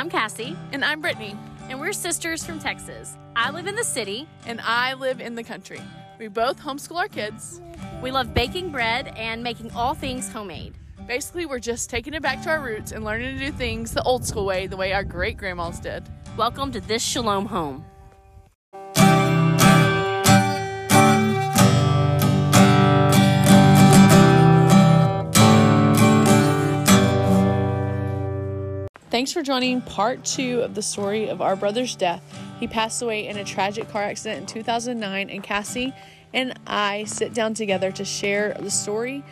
I'm Cassie. And I'm Brittany. And we're sisters from Texas. I live in the city. And I live in the country. We both homeschool our kids. We love baking bread and making all things homemade. Basically, we're just taking it back to our roots and learning to do things the old school way, the way our great grandmas did. Welcome to This Shalom Home. Thanks for joining part 2 of the story of our brother's death. He passed away in a tragic car accident in 2009, and Cassie and I sit down together to share the story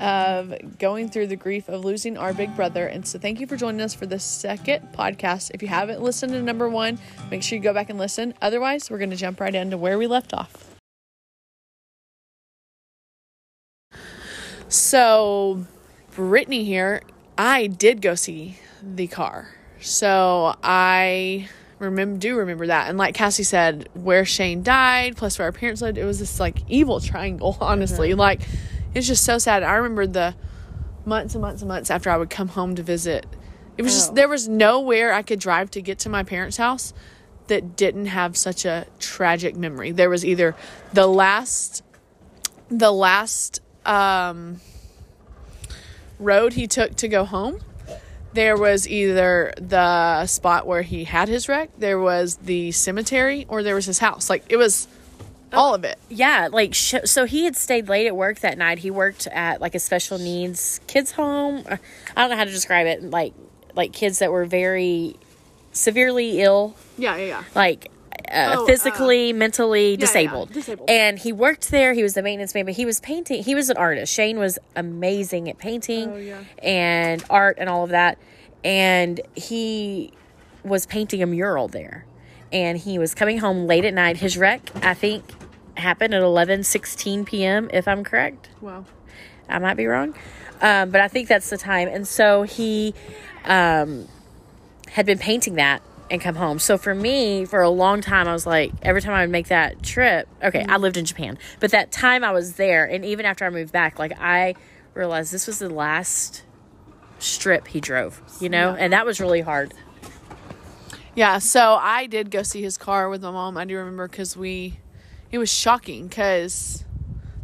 of going through the grief of losing our big brother. And so thank you for joining us for the second podcast. If you haven't listened to number 1, make sure you go back and listen. Otherwise, we're going to jump right into where we left off. So, Brittany here, I did go see the car. So I remember that. And like Cassie said, where Shane died, plus where our parents lived, it was this like evil triangle, honestly. Mm-hmm. Like, it's just so sad. I remember the months and months and months after I would come home to visit. It was just, there was nowhere I could drive to get to my parents' house that didn't have such a tragic memory. There was either the last road he took to go home. There was either the spot where he had his wreck, there was the cemetery, or there was his house. Like, it was all of it. Yeah, like, so he had stayed late at work that night. He worked at, like, a special needs kids home. I don't know how to describe it. Like kids that were very severely ill. Yeah. Like, physically, mentally disabled. Yeah, disabled. And he worked there. He was the maintenance man, but he was painting. He was an artist. Shane was amazing at painting and art and all of that. And he was painting a mural there. And he was coming home late at night. His wreck, I think, happened at 11:16 p.m., if I'm correct. Wow. I might be wrong. But I think that's the time. And so he had been painting that and come home. So for me, for a long time, I was like, every time I would make that trip, okay, I lived in Japan, but that time I was there, and even after I moved back, like, I realized this was the last strip he drove, you know, and that was really hard. Yeah, so I did go see his car with my mom. I do remember because it was shocking because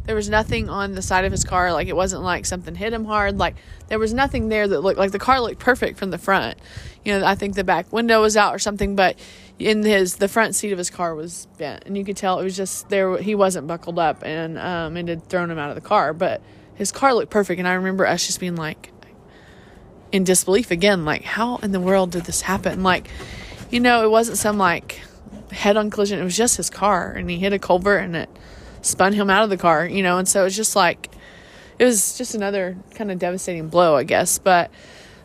there was nothing on the side of his car. Like, it wasn't like something hit him hard. Like, there was nothing there that looked like the car looked perfect from the front. You know, I think the back window was out or something, but the front seat of his car was bent, and you could tell it was just there. He wasn't buckled up, and it had thrown him out of the car. But his car looked perfect, and I remember us just being like in disbelief again, like, how in the world did this happen? Like, you know, it wasn't some like head-on collision. It was just his car, and he hit a culvert, and it spun him out of the car, you know. And so it's just like, it was just another kind of devastating blow, I guess. But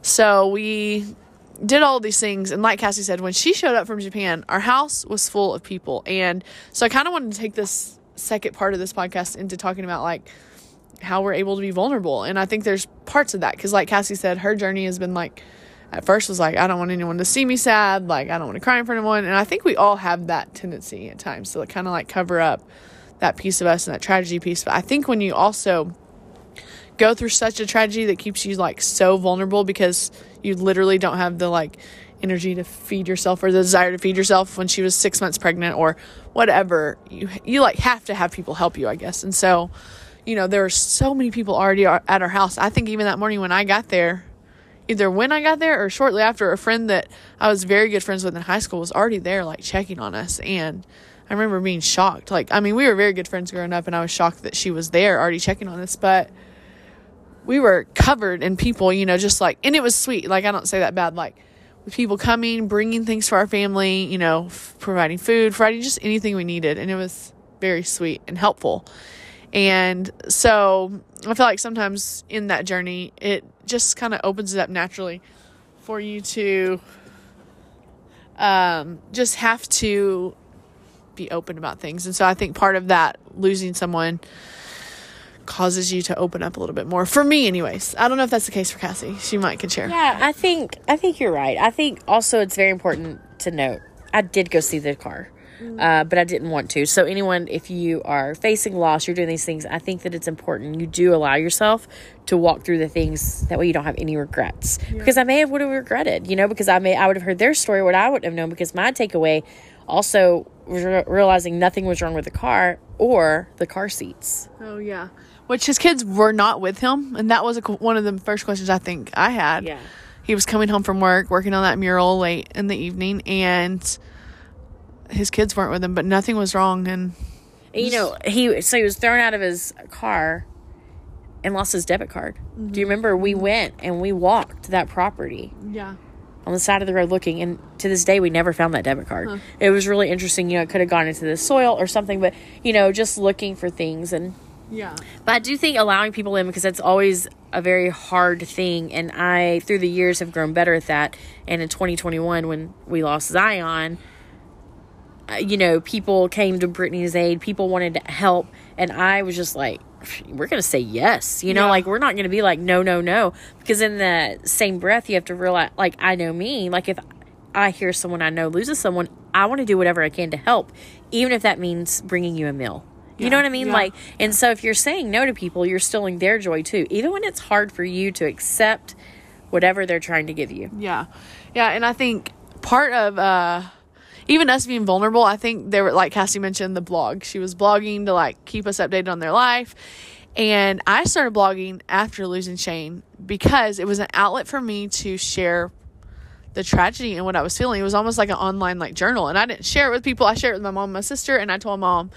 so we did all these things, and like Cassie said, when she showed up from Japan, our house was full of people. And so I kind of wanted to take this second part of this podcast into talking about like how we're able to be vulnerable. And I think there's parts of that because, like Cassie said, her journey has been like, at first was like, I don't want anyone to see me sad, like I don't want to cry in front of anyone. And I think we all have that tendency at times to kind of like cover up that piece of us and that tragedy piece. But I think when you also go through such a tragedy that keeps you like so vulnerable because you literally don't have the like energy to feed yourself or the desire to feed yourself when she was 6 months pregnant or whatever, you like have to have people help you, I guess. And so, you know, there were so many people already at our house. I think even that morning when I got there, either when I got there or shortly after, a friend that I was very good friends with in high school was already there like checking on us. And I remember being shocked. Like, I mean, we were very good friends growing up, and I was shocked that she was there already checking on us. But we were covered in people, you know, just like, and it was sweet. Like, I don't say that bad. Like, with people coming, bringing things for our family, you know, providing food, providing just anything we needed. And it was very sweet and helpful. And so I feel like sometimes in that journey, it just kind of opens it up naturally for you to just have to be open about things. And so I think part of that, losing someone, causes you to open up a little bit more. For me, anyways. I don't know if that's the case for Cassie. She could share. Yeah, I think you're right. I think also it's very important to note, I did go see the car. but I didn't want to. So anyone, if you are facing loss, you're doing these things, I think that it's important you do allow yourself to walk through the things. That way you don't have any regrets. Yeah. Because I may have would have regretted, because I would have heard their story, what I wouldn't have known, because my takeaway also was realizing nothing was wrong with the car or the car seats. Oh, yeah. Which his kids were not with him. And that was one of the first questions I think I had. Yeah. He was coming home from work, working on that mural late in the evening, and his kids weren't with him, but nothing was wrong. And he was thrown out of his car and lost his debit card. Mm-hmm. Do you remember? We went and we walked that property. Yeah. On the side of the road looking, and to this day we never found that debit card. Huh. It was really interesting, it could have gone into the soil or something, but just looking for things. And yeah, but I do think allowing people in, because that's always a very hard thing, and I through the years have grown better at that. And in 2021, when we lost Zion, people came to Brittany's aid, people wanted to help, and I was just like, we're going to say yes, yeah. We're not going to be like, no, because in the same breath, you have to realize, I know me, if I hear someone I know loses someone, I want to do whatever I can to help, even if that means bringing you a meal. Yeah. You know what I mean? Yeah. And so if you're saying no to people, you're stealing their joy too, even when it's hard for you to accept whatever they're trying to give you. Yeah. Yeah. And I think part of, even us being vulnerable, I think they were, Cassie mentioned the blog. She was blogging to, keep us updated on their life. And I started blogging after losing Shane because it was an outlet for me to share the tragedy and what I was feeling. It was almost like an online, journal. And I didn't share it with people. I shared it with my mom and my sister. And I told my mom,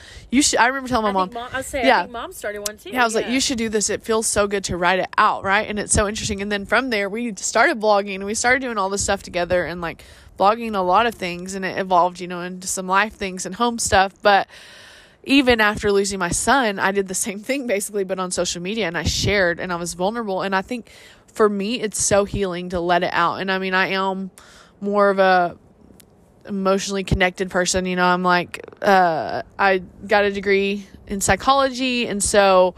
I remember telling my mom. I think mom started one too. Yeah, I was you should do this. It feels so good to write it out, right? And it's so interesting. And then from there, we started blogging. And we started doing all this stuff together and, blogging a lot of things, and it evolved, into some life things and home stuff. But even after losing my son, I did the same thing basically, but on social media, and I shared, and I was vulnerable. And I think for me, it's so healing to let it out. And I mean, I am more of a emotionally connected person. I'm I got a degree in psychology. And so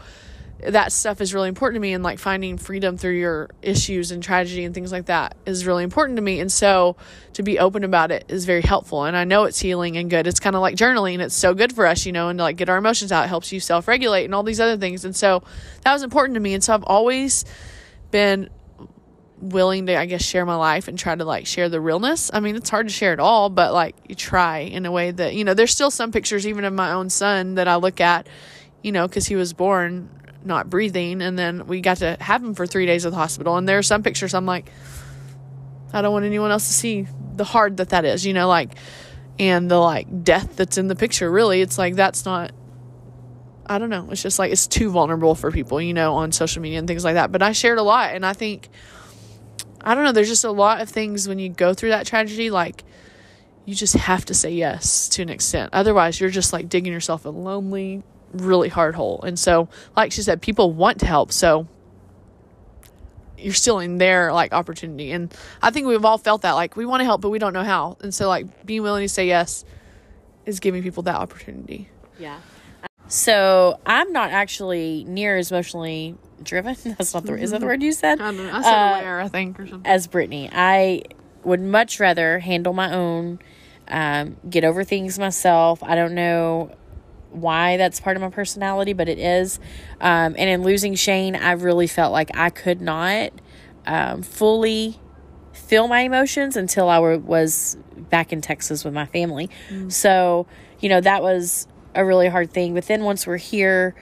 that stuff is really important to me. And finding freedom through your issues and tragedy and things like that is really important to me. And so to be open about it is very helpful. And I know it's healing and good. It's kind of like journaling. It's so good for us, and to get our emotions out. It helps you self-regulate and all these other things. And so that was important to me. And so I've always been willing to, I guess, share my life and try to share the realness. I mean, it's hard to share it all, but you try in a way that, there's still some pictures even of my own son that I look at, cause he was born not breathing, and then we got to have him for 3 days at the hospital, and there are some pictures I'm I don't want anyone else to see the hard that is, and the death that's in the picture. Really, it's that's not, I don't know, it's just it's too vulnerable for people, on social media and things like that. But I shared a lot, and I think, I don't know, there's just a lot of things when you go through that tragedy, you just have to say yes to an extent, otherwise you're just digging yourself a lonely, really hard hole. And so she said, people want to help, so you're stealing their opportunity. And I think we've all felt that, we want to help but we don't know how. And so being willing to say yes is giving people that opportunity. Yeah. So I'm not actually near as emotionally driven, that's not the word, is that the word you said? I don't know, I said aware, I think, or something. As Brittany, I would much rather handle my own, get over things myself. I don't know why that's part of my personality, but it is. And in losing Shane, I really felt I could not fully feel my emotions until I was back in Texas with my family. Mm. So, that was a really hard thing. But then once we're here,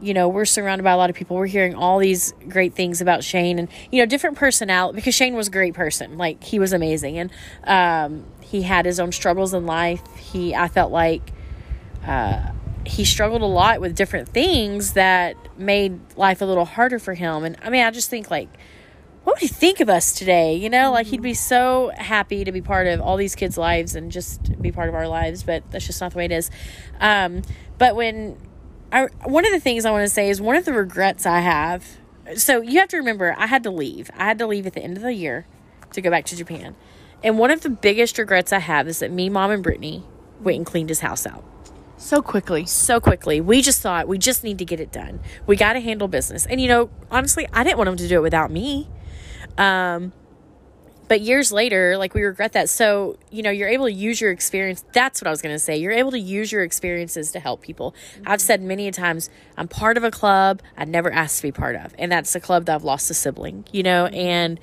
we're surrounded by a lot of people. We're hearing all these great things about Shane and, different personality, because Shane was a great person. He was amazing. And he had his own struggles in life. I felt he struggled a lot with different things that made life a little harder for him. And I mean, I just think what would he think of us today? Mm-hmm. He'd be so happy to be part of all these kids' lives and just be part of our lives, but that's just not the way it is. But one of the things I want to say is one of the regrets I have. So you have to remember, I had to leave at the end of the year to go back to Japan. And one of the biggest regrets I have is that me, Mom, and Brittany went and cleaned his house out. So quickly. We just thought, we just need to get it done. We got to handle business. And, honestly, I didn't want them to do it without me. But years later, like, we regret that. So, you know, you're able to use your experience. That's what I was going to say. You're able to use your experiences to help people. Mm-hmm. I've said many times, I'm part of a club I never asked to be part of. And that's the club that I've lost a sibling, you know. And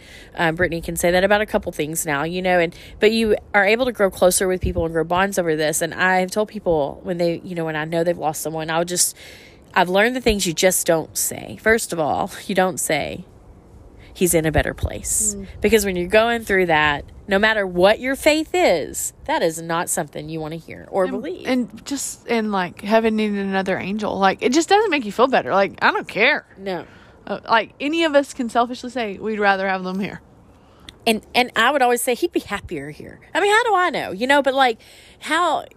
Brittany can say that about a couple things now, you know. But you are able to grow closer with people and grow bonds over this. And I've told people when they, you know, when I know they've lost someone, I've learned the things you just don't say. First of all, you don't say, he's in a better place. Mm. Because when you're going through that, no matter what your faith is, that is not something you want to hear or believe. And like, heaven needed another angel. Like, it just doesn't make you feel better. Like, I don't care. No. Like, any of us can selfishly say, we'd rather have them here. And I would always say, he'd be happier here. I mean, how do I know? You know, but like,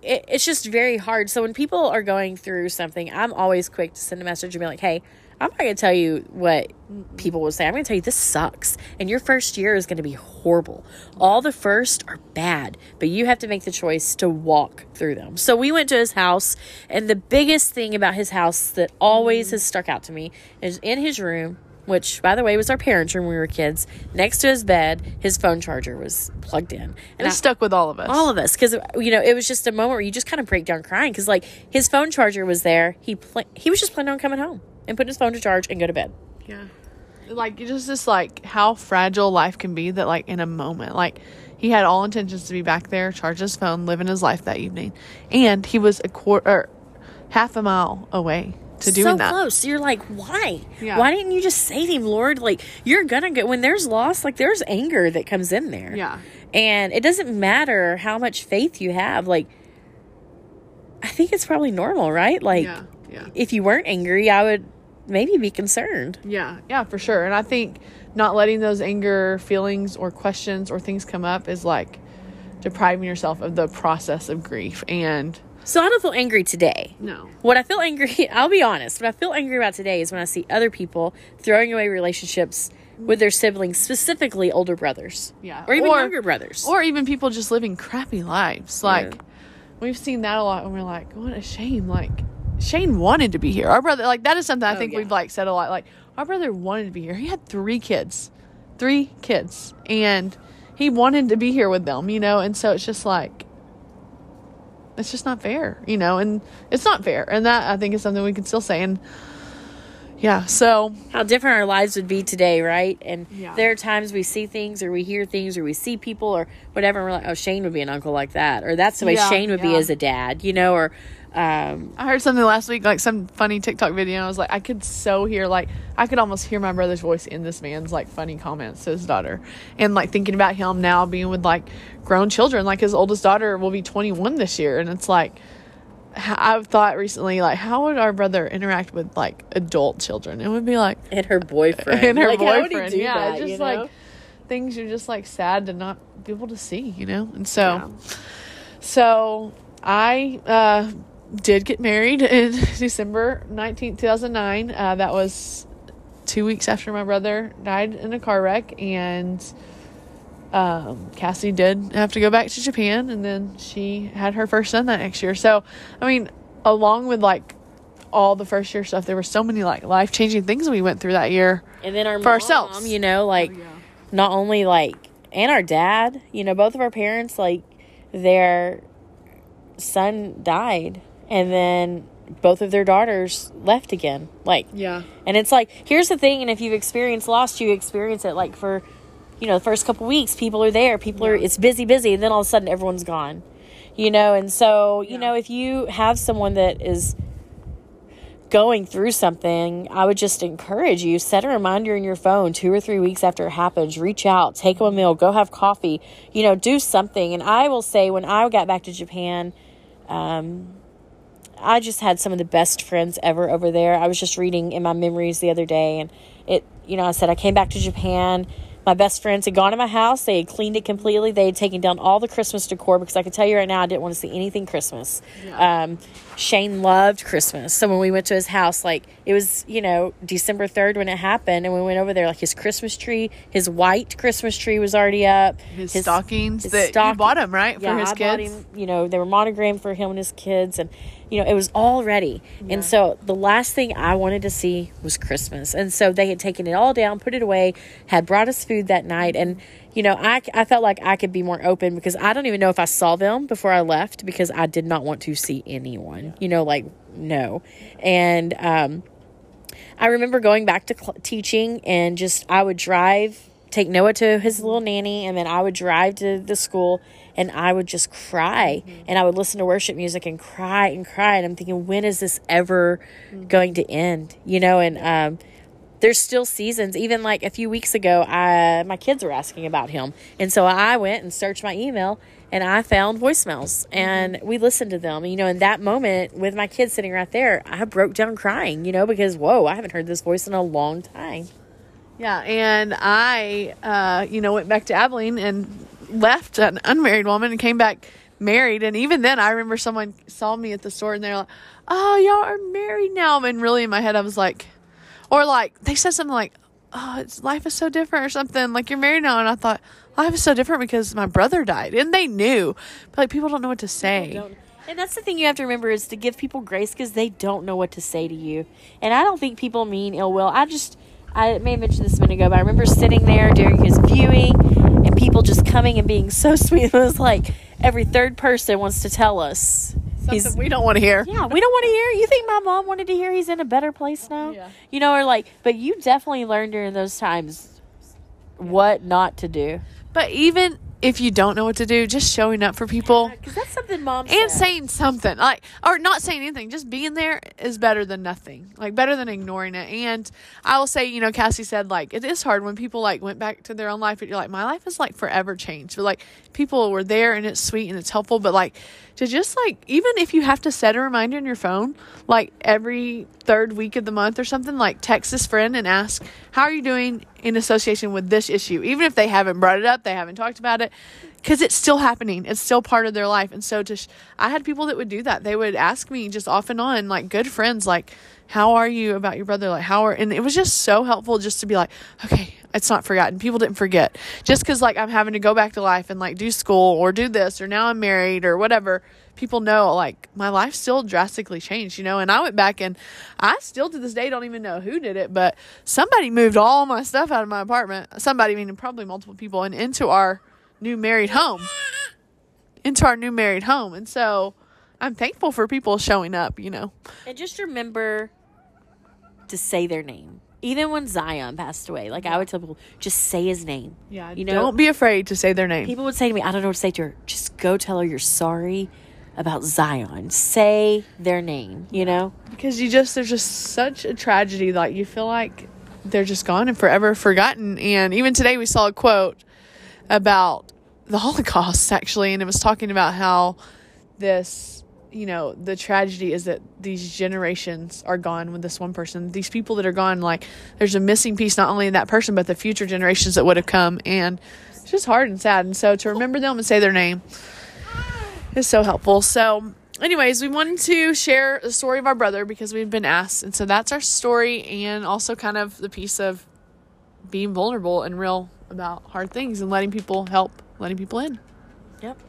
it's just very hard. So when people are going through something, I'm always quick to send a message and be like, hey, I'm not going to tell you what people will say. I'm going to tell you this sucks. And your first year is going to be horrible. All the first are bad, but you have to make the choice to walk through them. So we went to his house, and the biggest thing about his house that always has stuck out to me is in his room, which, by the way, was our parents' room when we were kids, next to his bed, his phone charger was plugged in. And it stuck with all of us. All of us. Because, you know, it was just a moment where you just kind of break down crying. Because, like, his phone charger was there. He was just planning on coming home and putting his phone to charge and go to bed. Yeah. Like, it's just this, like, how fragile life can be that, like, in a moment. Like, he had all intentions to be back there, charge his phone, living his life that evening. And he was half a mile away. So close. You're like, why? Yeah. Why didn't you just save him, Lord? Like, you're gonna go when there's loss, like, there's anger that comes in there. Yeah. And it doesn't matter how much faith you have. Like, I think it's probably normal, right? Like, yeah. If you weren't angry, I would maybe be concerned. Yeah, for sure. And I think not letting those anger feelings or questions or things come up is like depriving yourself of the process of grief. And so I don't feel angry today. No. What I feel angry, I'll be honest, what I feel angry about today is when I see other people throwing away relationships with their siblings, specifically older brothers. Yeah. Or even younger brothers. Or even people just living crappy lives. Like, we've seen that a lot, and we're like, what a shame. Like, Shane wanted to be here. Our brother, like, that is something I think we've, like, said a lot. Like, our brother wanted to be here. He had three kids. And he wanted to be here with them, you know? And so it's just like, it's just not fair, you know, and it's not fair. And that, I think, is something we can still say. And yeah, so how different our lives would be today, right? And there are times we see things, or we hear things, or we see people or whatever, and we're like, oh, Shane would be an uncle like that, or that's the way Shane would be as a dad, you know. Or I heard something last week, like some funny TikTok video, and I was like, I could almost hear my brother's voice in this man's, like, funny comments to his daughter. And, like, thinking about him now being with, like, grown children. Like, his oldest daughter will be 21 this year. And it's like, I've thought recently, like, how would our brother interact with, like, adult children? It would be like, and her boyfriend. And her boyfriend. How would he do that, just, you know? Like, things you're just, like, sad to not be able to see, you know? And so, so I did get married in December 19th, 2009. That was 2 weeks after my brother died in a car wreck, and Cassie did have to go back to Japan, and then she had her first son that next year. So, I mean, along with, like, all the first year stuff, there were so many, like, life-changing things we went through that year. And then ourselves, you know, like, not only, like, and our dad, you know, both of our parents, like, their son died, and then both of their daughters left again. Like, and it's like, here's the thing, and if you've experienced loss, you experience it, like, for, you know, the first couple weeks, people are there, it's busy, and then all of a sudden everyone's gone, you know. And so, you know, if you have someone that is going through something, I would just encourage you, set a reminder in your phone 2 or 3 weeks after it happens, reach out, take them a meal, go have coffee, you know, do something. And I will say, when I got back to Japan, I just had some of the best friends ever over there. I was just reading in my memories the other day, and it, you know, I said, I came back to Japan. My best friends had gone to my house. They had cleaned it completely. They had taken down all the Christmas decor, because I can tell you right now, I didn't want to see anything Christmas. Yeah. Shane loved Christmas. So when we went to his house, like, it was, you know, December 3rd when it happened. And we went over there, like, his Christmas tree, his white Christmas tree was already up. His stockings. You bought him, right? Yeah, for his kids? Him, you know, they were monogrammed for him and his kids. And, you know, it was all ready. Yeah. And so the last thing I wanted to see was Christmas. And so they had taken it all down, put it away, had brought us food that night. And, you know, I felt like I could be more open, because I don't even know if I saw them before I left, because I did not want to see anyone, you know, like, no. And, I remember going back to teaching, and just, I would take Noah to his little nanny, and then I would drive to the school, and I would just cry, mm-hmm. and I would listen to worship music and cry and cry. And I'm thinking, when is this ever mm-hmm. going to end? You know, and, there's still seasons. Even like a few weeks ago, my kids were asking about him. And so I went and searched my email, and I found voicemails, and we listened to them. You know, in that moment with my kids sitting right there, I broke down crying, you know, because, whoa, I haven't heard this voice in a long time. Yeah. And I, you know, went back to Abilene and left an unmarried woman and came back married. And even then, I remember someone saw me at the store, and they're like, "Oh, y'all are married now." And really in my head, I was like, or like, they said something like, "Oh, life is so different," or something like, "You're married now." And I thought, life is so different because my brother died. And they knew. But like, people don't know what to say. And that's the thing you have to remember, is to give people grace, because they don't know what to say to you. And I don't think people mean ill will. I may have mentioned this a minute ago, but I remember sitting there during his viewing, and people just coming and being so sweet. It was like every third person wants to tell us something we don't want to hear. Yeah, we don't want to hear. You think my mom wanted to hear he's in a better place now? Yeah. You know, or like, but you definitely learned during those times what not to do. But even if you don't know what to do, just showing up for people. Because that's something mom said. And saying something. Like, or not saying anything. Just being there is better than nothing. Like, better than ignoring it. And I will say, you know, Cassie said, like, it is hard when people, like, went back to their own life. But you're like, my life is, like, forever changed. But, like, people were there, and it's sweet, and it's helpful. But, like, to just, like, even if you have to set a reminder in your phone, like, every third week of the month or something, like, text this friend and ask, how are you doing in association with this issue? Even if they haven't brought it up, they haven't talked about it, because it's still happening. It's still part of their life. And so I had people that would do that. They would ask me just off and on, like, good friends, like, how are you about your brother? Like, and it was just so helpful just to be like, okay, it's not forgotten. People didn't forget. Just because, like, I'm having to go back to life and, like, do school or do this, or now I'm married or whatever, people know, like, my life still drastically changed, you know. And I went back, and I still to this day don't even know who did it, but somebody moved all my stuff out of my apartment. Somebody, meaning probably multiple people, and into our new married home. And so I'm thankful for people showing up, you know. And just remember to say their name. Even when Zion passed away, like, I would tell people, just say his name. Yeah, you know, don't be afraid to say their name. People would say to me, I don't know what to say to her. Just go tell her you're sorry about Zion. Say their name, you know? Because there's just such a tragedy, like, you feel like they're just gone and forever forgotten. And even today we saw a quote about the Holocaust, actually, and it was talking about how this, you know, the tragedy is that these generations are gone with this one person. These people that are gone, like, there's a missing piece, not only in that person, but the future generations that would have come. And it's just hard and sad. And so to remember them and say their name, it's so helpful. So anyways, we wanted to share the story of our brother because we've been asked. And so that's our story, and also kind of the piece of being vulnerable and real about hard things, and letting people help, letting people in. Yep.